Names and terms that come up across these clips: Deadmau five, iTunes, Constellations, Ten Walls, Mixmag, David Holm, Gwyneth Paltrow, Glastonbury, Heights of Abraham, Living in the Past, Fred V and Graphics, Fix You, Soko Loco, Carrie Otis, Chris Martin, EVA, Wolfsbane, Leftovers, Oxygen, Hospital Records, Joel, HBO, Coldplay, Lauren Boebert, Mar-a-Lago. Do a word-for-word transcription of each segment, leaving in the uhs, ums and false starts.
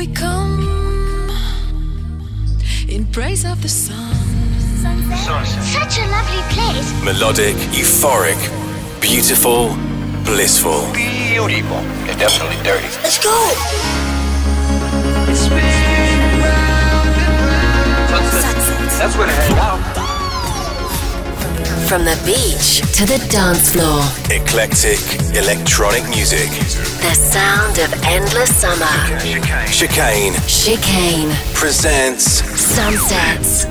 we come in praise of the sun. Sunset. Such a lovely place. Melodic, euphoric, beautiful, blissful. Beautiful. It's definitely dirty. Let's go. It's been round and round. Sunset. Sunset. That's where to hang out. From the beach to the dance floor. Eclectic electronic music. The sound of endless summer. Chicane. Chicane. Chicane. Presents Sunsets.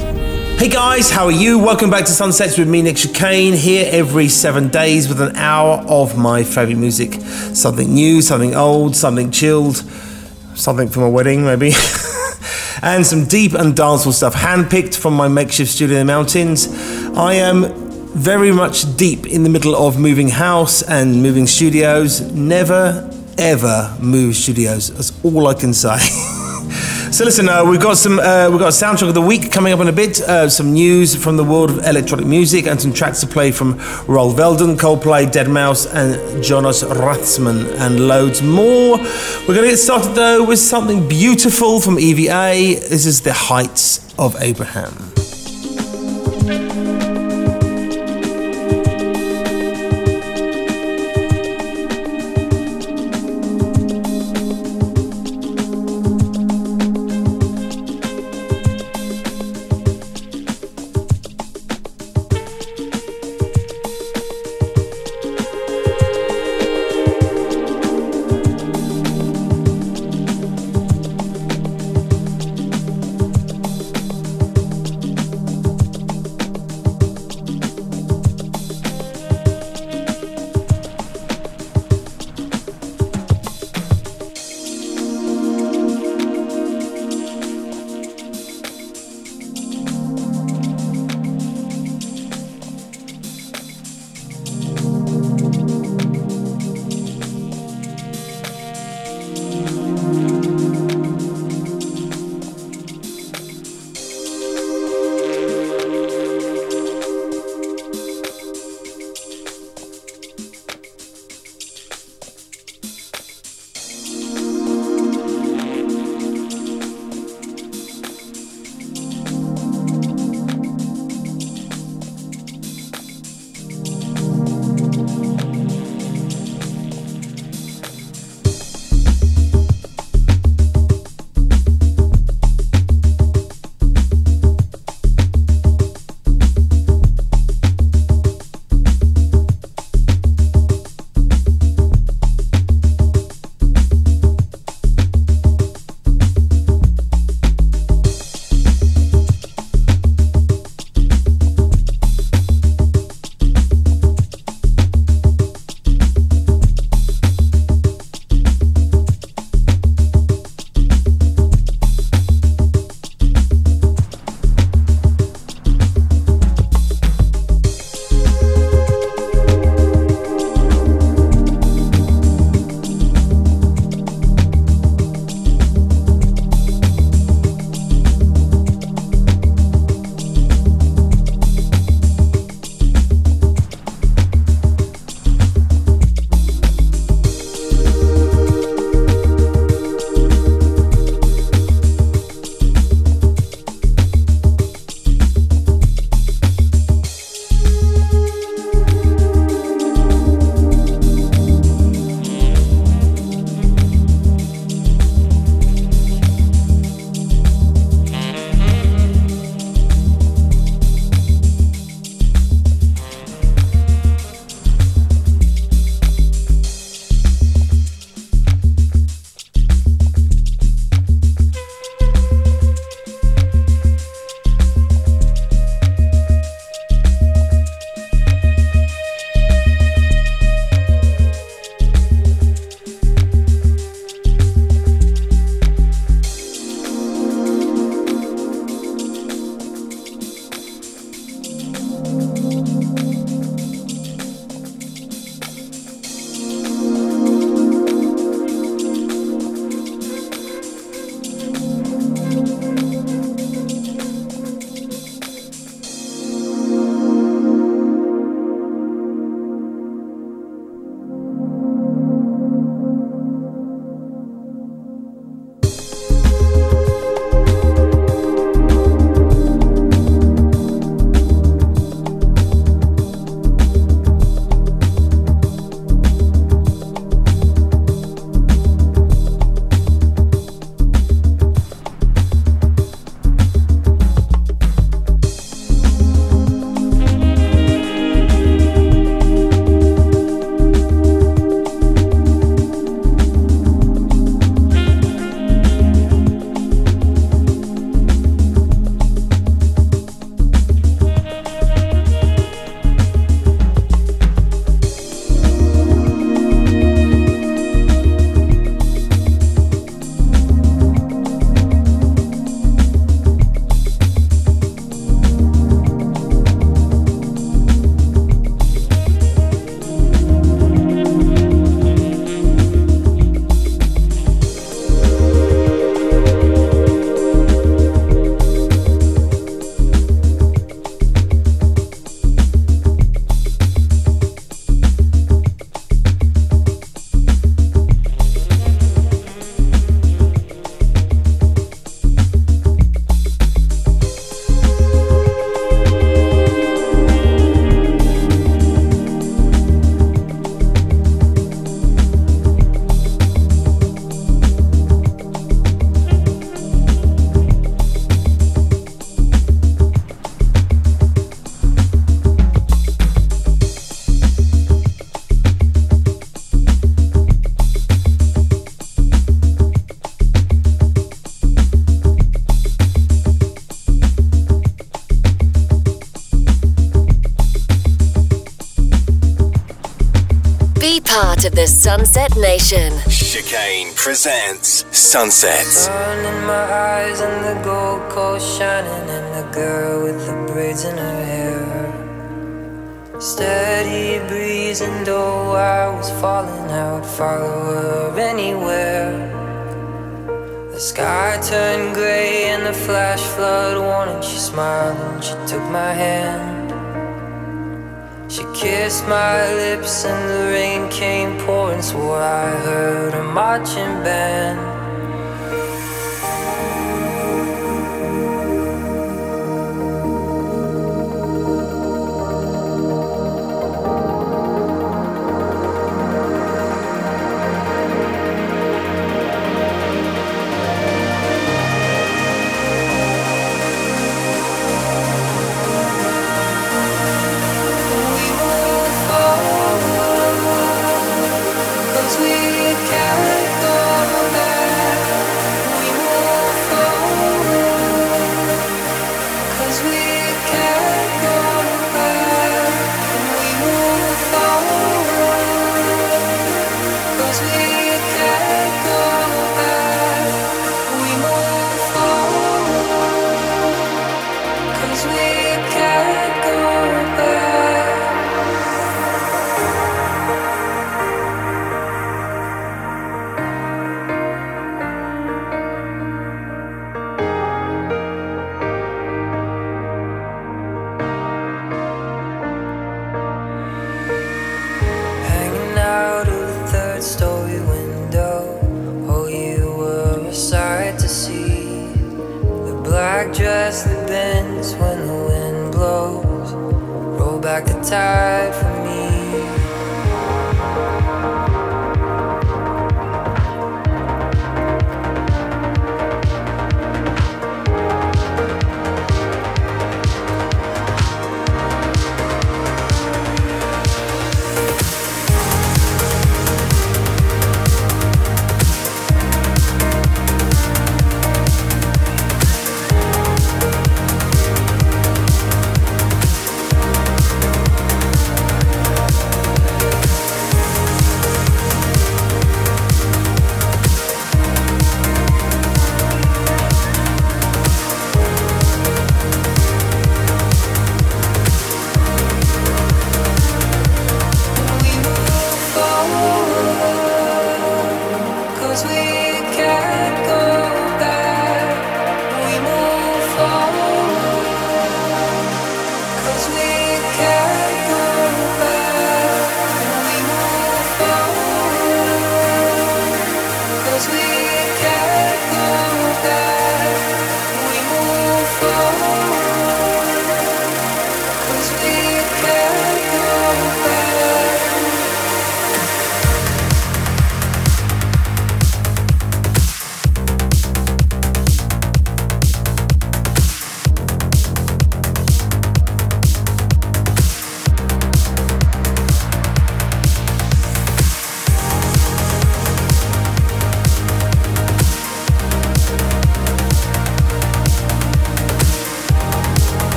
Hey guys, how are you? Welcome back to Sunsets with me, Nick Chicane, here every seven days with an hour of my favourite music. Something new, something old, something chilled, something from a wedding maybe. And some deep and danceable stuff, handpicked from my makeshift studio in the mountains. I am very much deep in the middle of moving house and moving studios. Never, ever move studios. That's all I can say. So listen, uh, we've got some uh, we've got a soundtrack of the week coming up in a bit, uh, some news from the world of electronic music and some tracks to play from Roel Velden, Coldplay, Deadmau five and Jonas Ratzmann and loads more. We're going to get started though with something beautiful from E V A. This is the Heights of Abraham. to the Sunset Nation. Chicane presents Sunsets. Sun in my eyes and the gold coast shining, and the girl with the braids in her hair. Steady breeze, and though I was falling, I would follow her anywhere. The sky turned grey and the flash flood warning. She smiled and she took my hand. She kissed my lips and the rain came pouring. Swore I heard a marching band.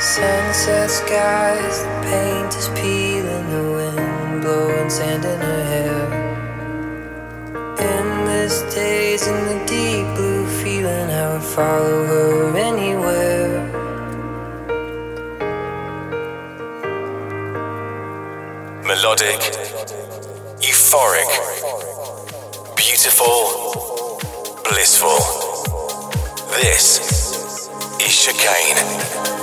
Sunset skies, the paint is peeling, the wind blowing sand in her hair. Endless days in the deep blue feeling, I would follow her anywhere. Melodic, euphoric, beautiful, blissful. This is Chicane.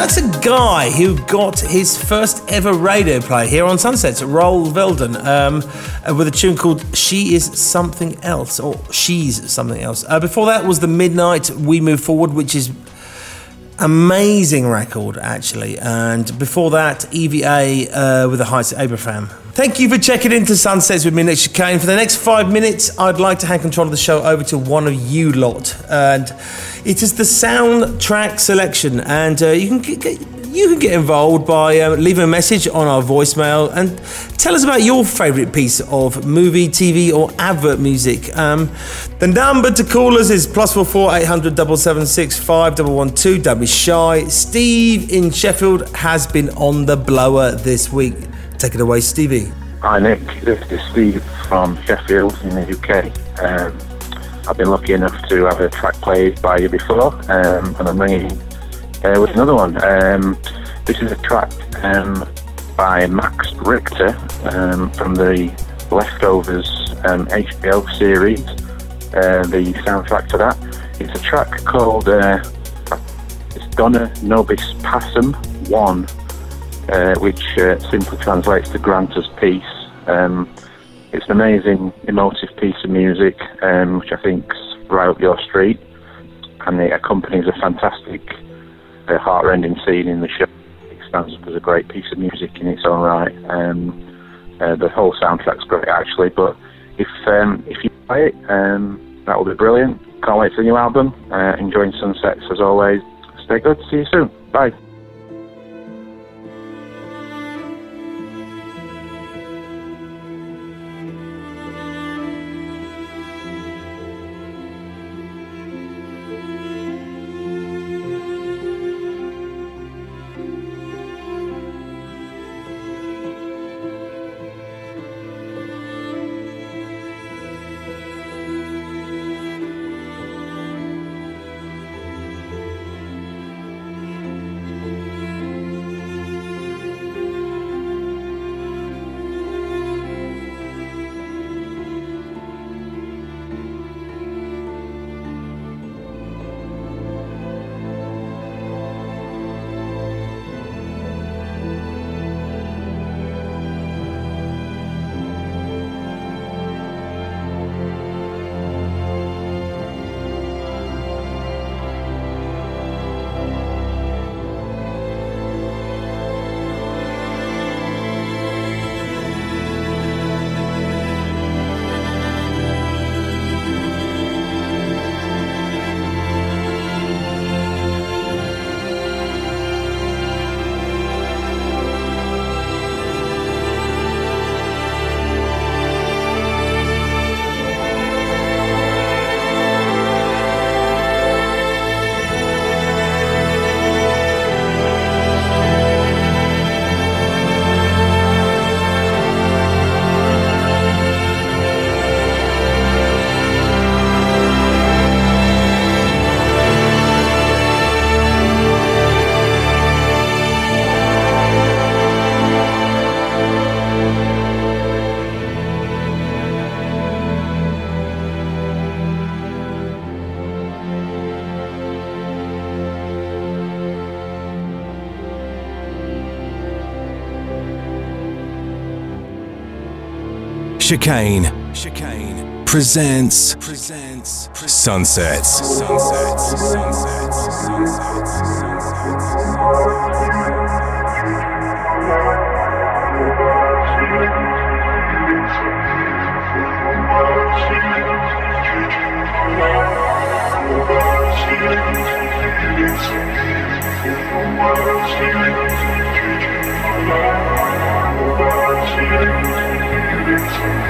That's a guy who got his first ever radio play here on Sunsets, Roel Velden, um, with a tune called She Is Something Else, or She's Something Else. Uh, before that was the Midnight We Move Forward, which is amazing record, actually. And before that, E V A uh, with the Heights of Abraham. Thank you for checking into Sunsets with me, Nick Chicane. For the next five minutes, I'd like to hand control of the show over to one of you lot. And it is the soundtrack selection. And uh, you can get, you can get involved by uh, leaving a message on our voicemail and tell us about your favourite piece of movie, T V or advert music. Um, the number to call us is plus four four eight hundred double seven six five double one two. Don't be shy. Steve in Sheffield has been on the blower this week. Take it away, Stevie. Hi, Nick. This is Steve from Sheffield in the U K. Um, I've been lucky enough to have a track played by you before, um, and I'm ringing uh, with another one. Um, this is a track um, by Max Richter um, from the Leftovers um, H B O series, uh, the soundtrack to that. It's a track called uh, it's Dona Nobis Pacem one. Uh, which uh, simply translates to grant us peace. Um, it's an amazing, emotive piece of music, um, which I think's right up your street, and it accompanies a fantastic, uh, heart-rending scene in the show. It stands up as a great piece of music in its own right. Um, uh, the whole soundtrack's great, actually, but if um, if you play it, um, that will be brilliant. Can't wait for the new album. Uh, enjoying Sunsets, as always. Stay good. See you soon. Bye. Chicane. Chicane presents, presents, presents Sunsets. Sunsets. Sunsets. Sunsets. Sunsets. Thank you.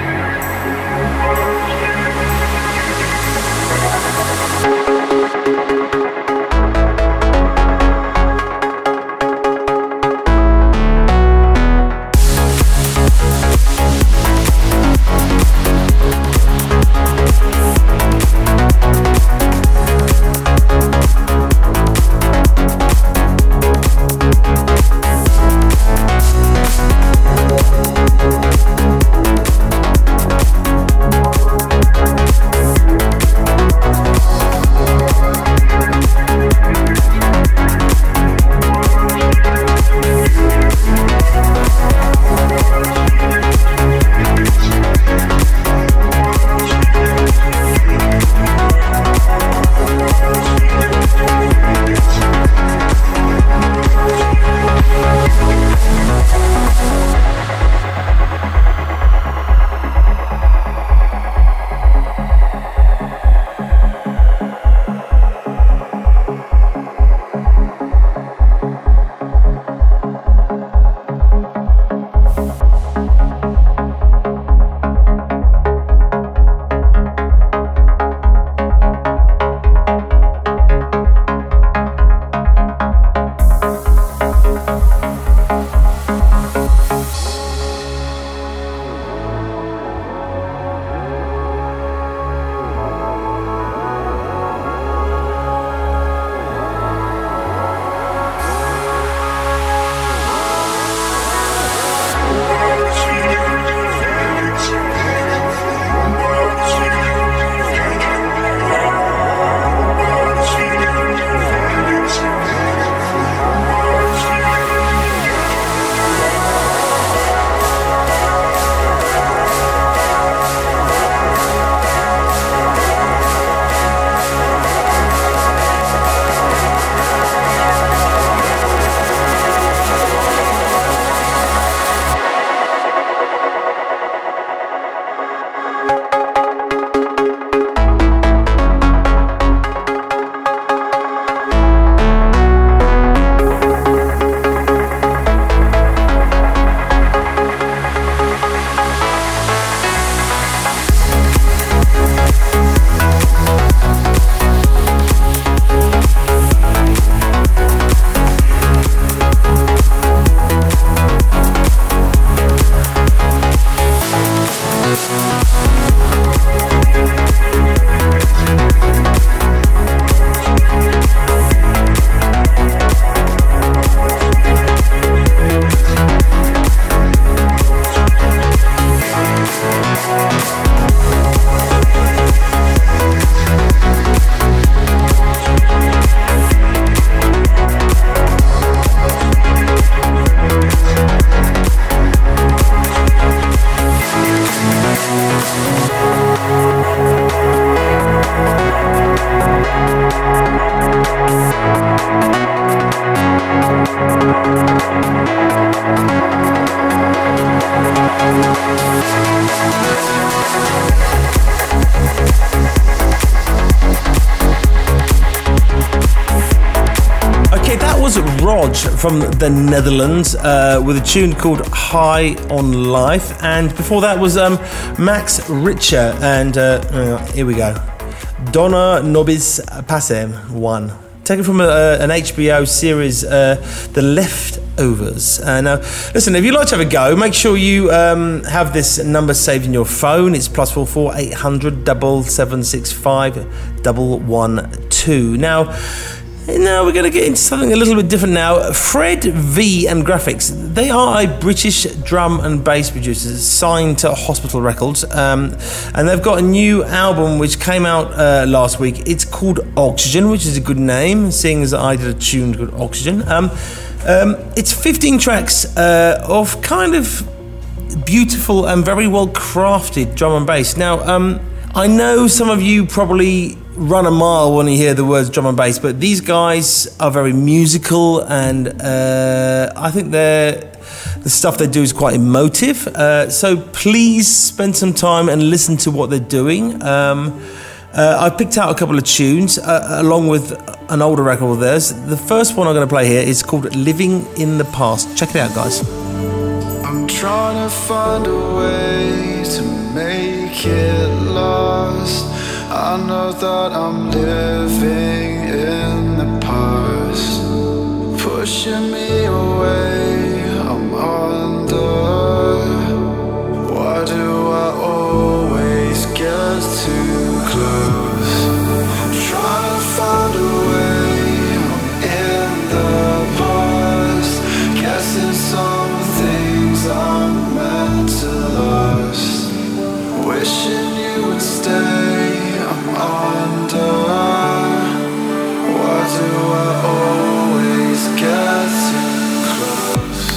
was Rog from the Netherlands uh, with a tune called High on Life. And before that was um, Max Richter. And uh, here we go. Dona Nobis Pacem one. Taken from a, uh, an H B O series, uh, The Leftovers. Uh, now, listen, if you'd like to have a go, make sure you um, have this number saved in your phone. It's plus four four eight hundred double seven six five double one two. Now, now we're going to get into something a little bit different. Now, Fred V and Graphics. They are a British drum and bass producer signed to Hospital Records, um, and they've got a new album which came out uh, last week. It's called Oxygen, which is a good name, seeing as I did a tune called Oxygen. Um, um, it's fifteen tracks uh, of kind of beautiful and very well crafted drum and bass. Now, um, I know some of you probably run a mile when you hear the words drum and bass, but these guys are very musical, and uh, I think they're, the stuff they do is quite emotive. Uh, so please spend some time and listen to what they're doing. Um, uh, I picked out a couple of tunes uh, along with an older record of theirs. The first one I'm going to play here is called Living in the Past. Check it out, guys. I'm trying to find a way to make it last. I know that I'm living in the past, pushing me away, I'm under. Why do I always get too close? I'm trying to find a way, I'm in the past, guessing some things I'm meant to lose, wishing you would stay. Under, why do I always get too close?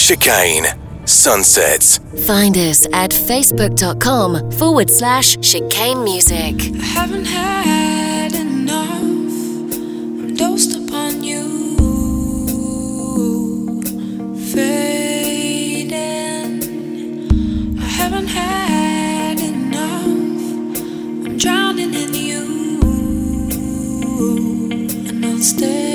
Chicane, Sunsets. Find us at facebook.com forward slash chicane music. I haven't had enough. I'm dosed upon you. Fading. I haven't had enough. I'm drowning in you. And I'll stay.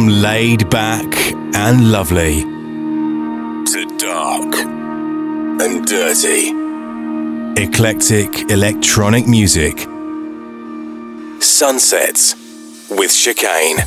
Laid back and lovely to dark and dirty. Eclectic electronic music. Sunsets with Chicane.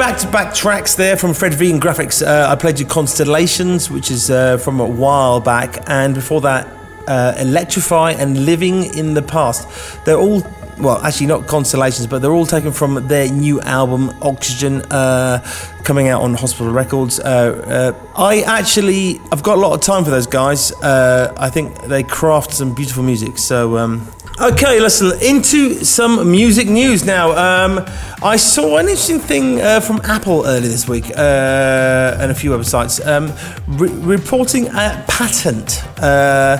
back-to-back tracks there from Fred V and Graphics. Uh, I played you Constellations, which is uh, from a while back, and before that, uh, Electrify and Living in the Past. They're all, well, actually not Constellations, but they're all taken from their new album, Oxygen, uh, coming out on Hospital Records. Uh, uh, I actually, I've got a lot of time for those guys. Uh, I think they craft some beautiful music, so... Um, Okay, listen, into some music news now. Um, I saw an interesting thing uh, from Apple earlier this week uh, and a few websites um, re- reporting a patent uh,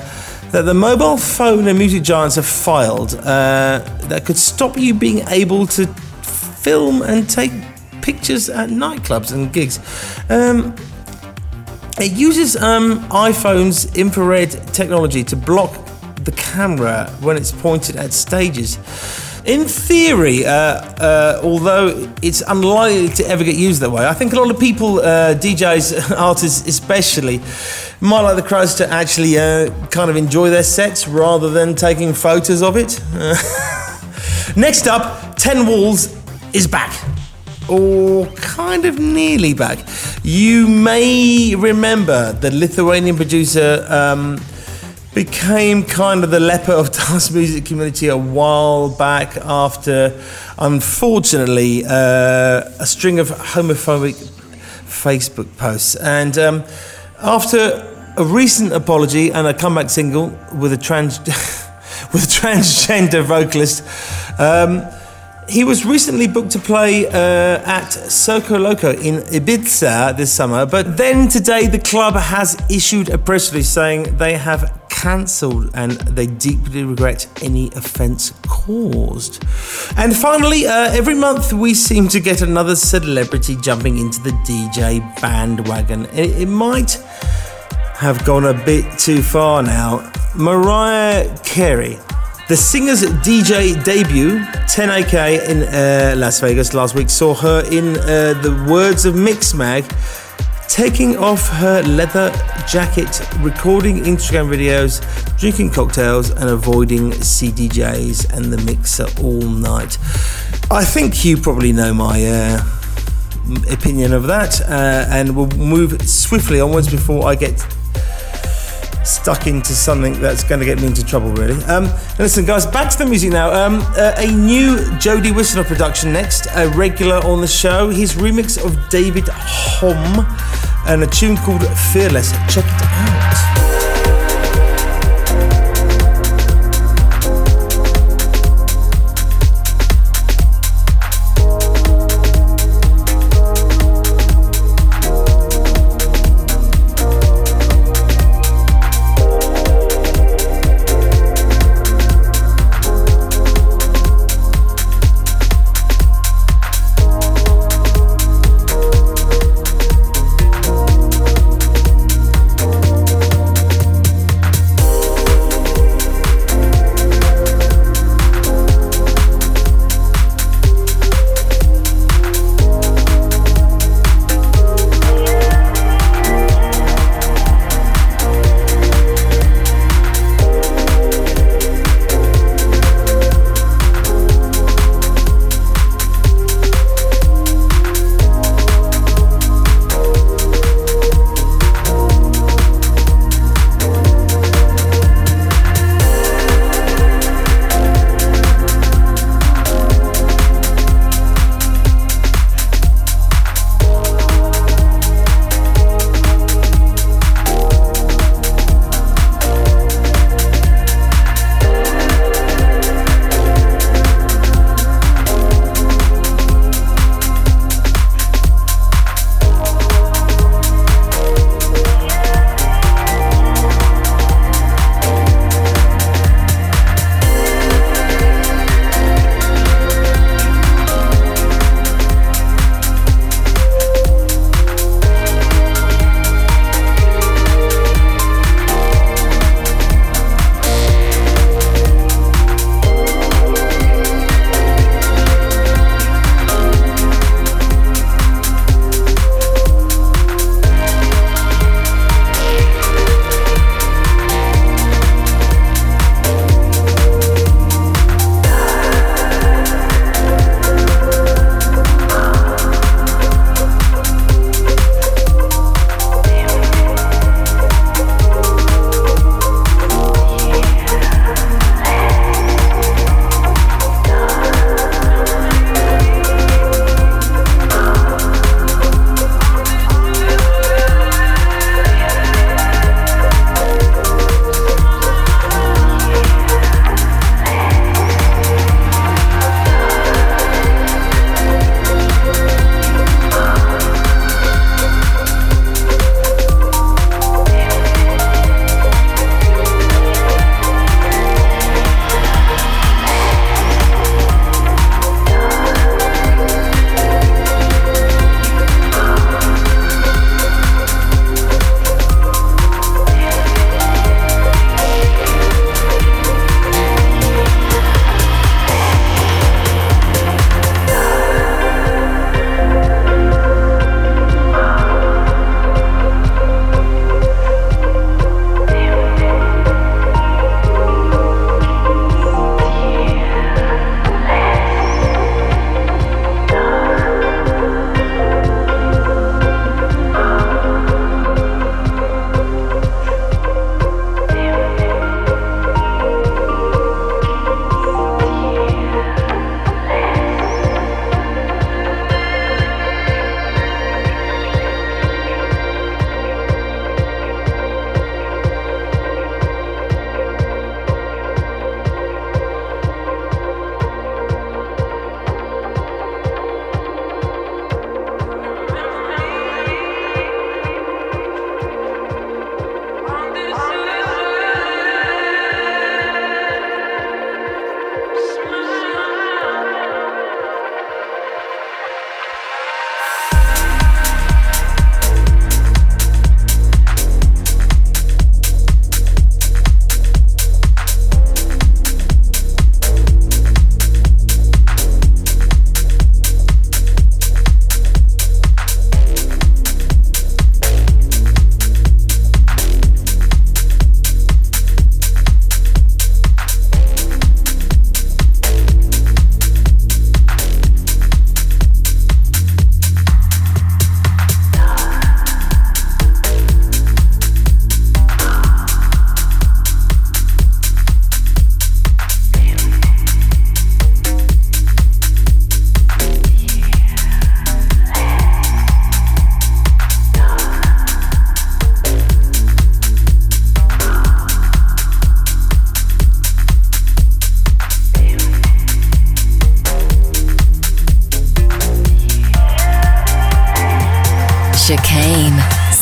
that the mobile phone and music giants have filed uh, that could stop you being able to film and take pictures at nightclubs and gigs. Um, it uses um, iPhone's infrared technology to block the camera when it's pointed at stages. In theory, uh, uh, although it's unlikely to ever get used that way, I think a lot of people, uh, D Js, artists especially, might like the crowds to actually uh, kind of enjoy their sets rather than taking photos of it. Uh, Next up, Ten Walls is back. Or kind of nearly back. You may remember the Lithuanian producer um, became kind of the leper of dance music community a while back after, unfortunately, uh, a string of homophobic Facebook posts. And um, after a recent apology and a comeback single with a trans with a transgender vocalist, um, he was recently booked to play uh, at Soko Loco in Ibiza this summer, but then today the club has issued a press release saying they have cancelled and they deeply regret any offence caused. And finally, uh, every month we seem to get another celebrity jumping into the D J bandwagon. It, it might have gone a bit too far now. Mariah Carey. The singer's D J debut, ten A K in uh, Las Vegas last week, saw her, in uh, the words of Mixmag, taking off her leather jacket, recording Instagram videos, drinking cocktails, and avoiding C D Js and the mixer all night. I think you probably know my uh, opinion of that, uh, and we'll move swiftly onwards before I get stuck into something that's going to get me into trouble, really. Um, listen, guys, back to the music now. Um, uh, a new Jody Wisternoff production next, a regular on the show. His remix of David Holm and a tune called Fearless. Check it out.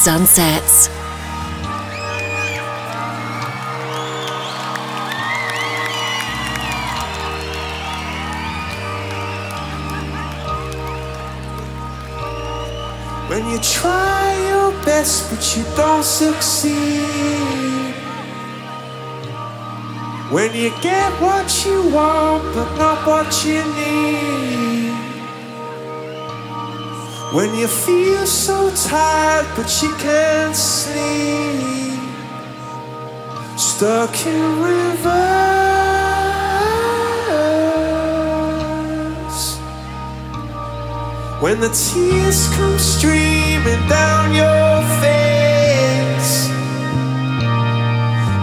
Sunsets. When you try your best but you don't succeed, when you get what you want but not what you need, when you feel so tired but you can't sleep, stuck in reverse. When the tears come streaming down your face,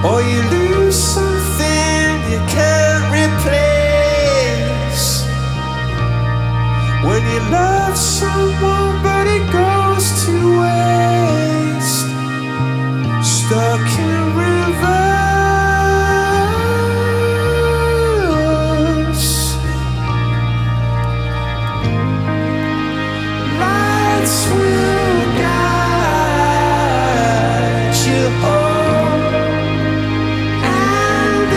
or you lose something you can't replace, when you love someone but it goes to waste, stuck in reverse. Lights will guide you home and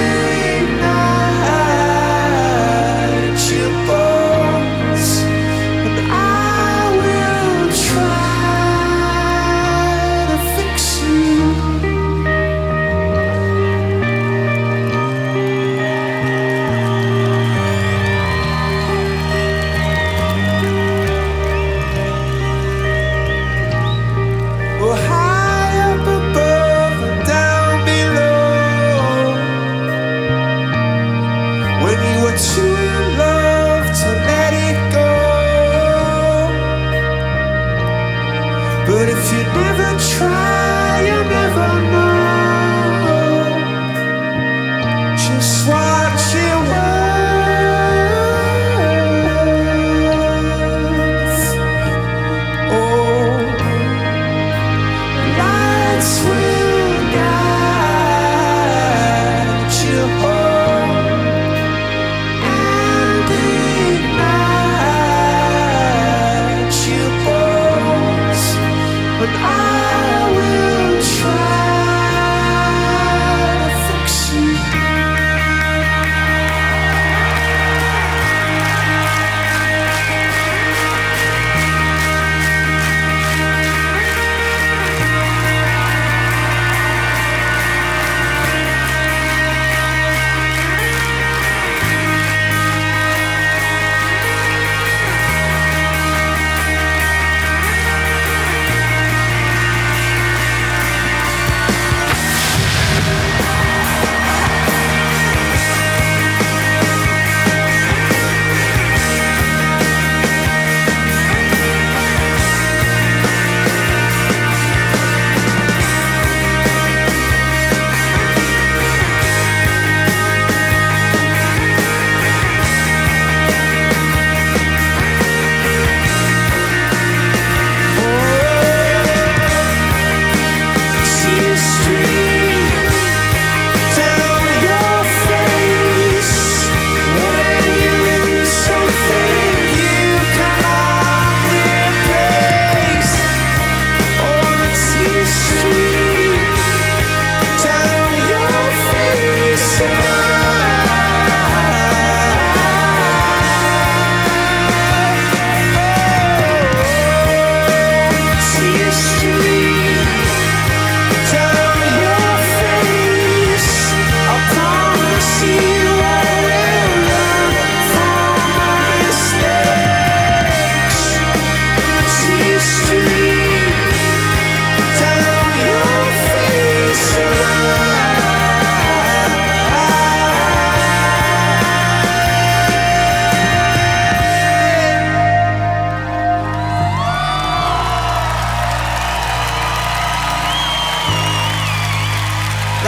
ignite your bones, and I will try to fix you. Well, high up above and down below, when you were too in love to let it go. But if you never try, you never know. Just watch your worth. Oh, lights will guide you home and ignite your bones, but I will try to fix you.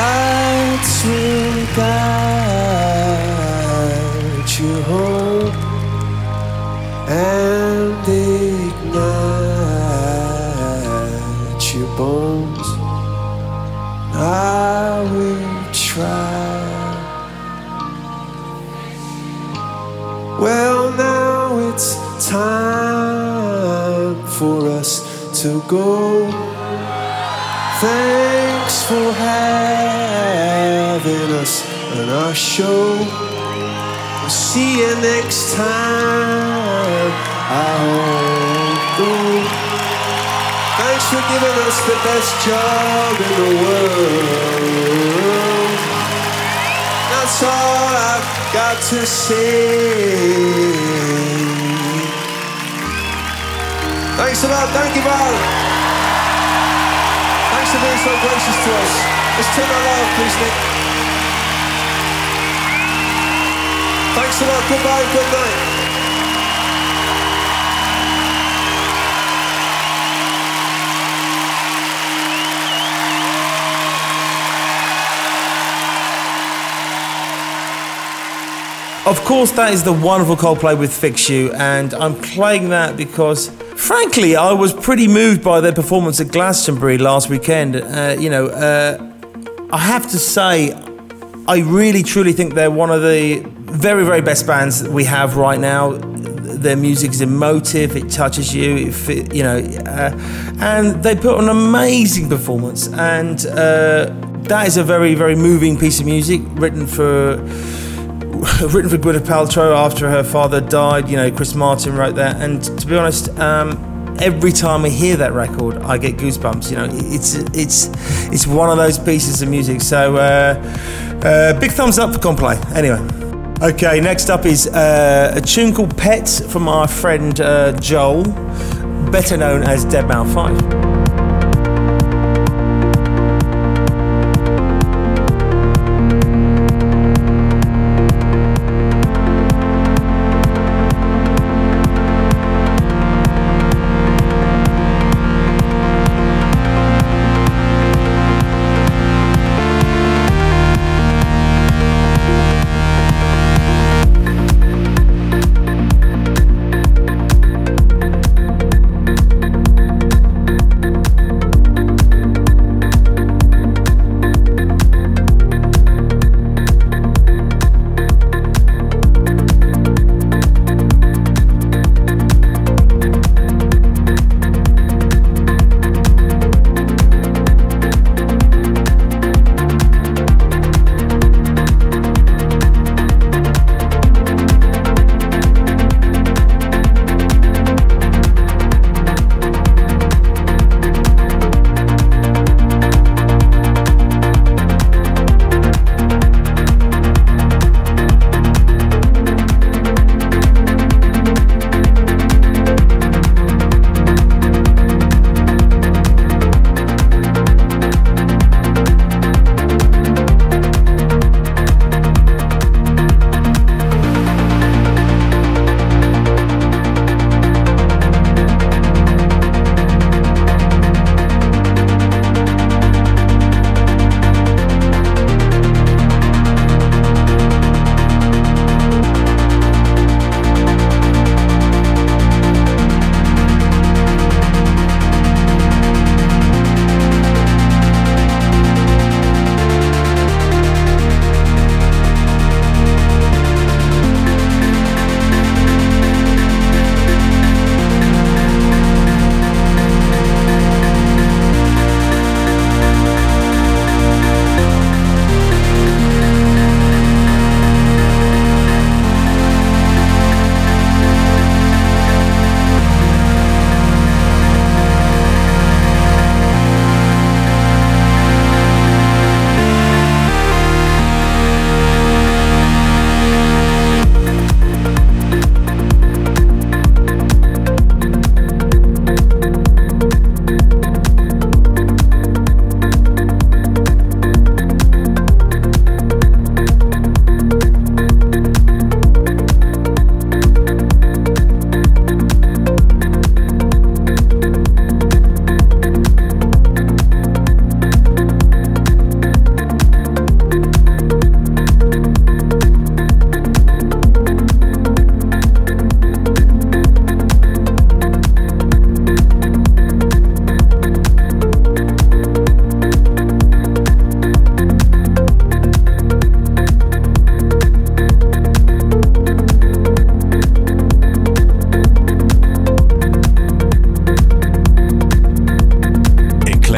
Lights will guide you home and ignite your bones. I will try. Well, now it's time for us to go. for having us on our show. We'll see you next time, I hope. Thanks for giving us the best job in the world. That's all I've got to say. Thanks a lot, thank you, Val. Thanks for being so gracious to us. Let's turn that light off, please, Nick. Thanks a lot, goodbye, good night. Of course, that is the wonderful Coldplay with Fix You, and I'm playing that because, frankly, I was pretty moved by their performance at Glastonbury last weekend. Uh, you know, uh, I have to say, I really, truly think they're one of the very, very best bands that we have right now. Their music is emotive, it touches you, it fit, you know, uh, and they put on an amazing performance. And uh, that is a very, very moving piece of music written for... written for Gwyneth Paltrow after her father died. You know, Chris Martin wrote that, and to be honest, um, every time I hear that record, I get goosebumps. You know, it's it's it's one of those pieces of music. So, uh, uh, big thumbs up for Coldplay. Anyway, okay, next up is uh, a tune called Pets from our friend uh, Joel, better known as Deadmau five.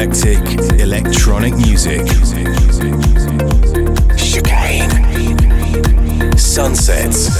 eclectic electronic music. Chicane. Sunsets.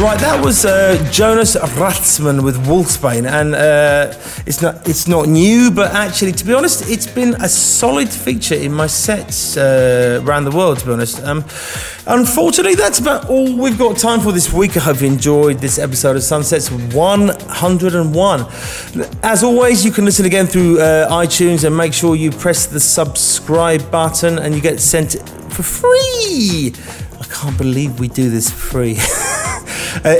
Right, that was uh, Jonas Ratzmann with Wolfsbane, and uh, it's not it's not new, but actually, to be honest, it's been a solid feature in my sets uh, around the world, to be honest. Um, unfortunately, that's about all we've got time for this week. I hope you enjoyed this episode of Sunsets one oh one. As always, you can listen again through uh, iTunes, and make sure you press the subscribe button, and you get sent for free. I can't believe we do this for free. Uh,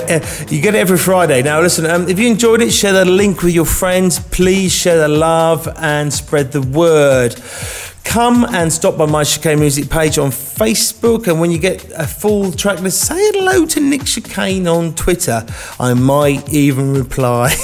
you get it every Friday. Now listen, um, if you enjoyed it, share the link with your friends. Please share the love and spread the word. Come and stop by my Chicane Music page on Facebook, and when you get a full track list, say hello to Nick Chicane on Twitter. I might even reply.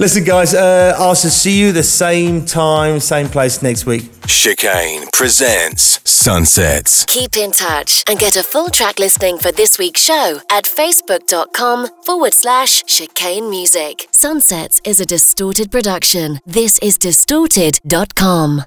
Listen guys, uh, I'll see you the same time, same place next week. Chicane presents Sunsets. Keep in touch and get a full track listing for this week's show at facebook.com forward slash Chicane Music. Sunsets is a Distorted production. This is distorted dot com.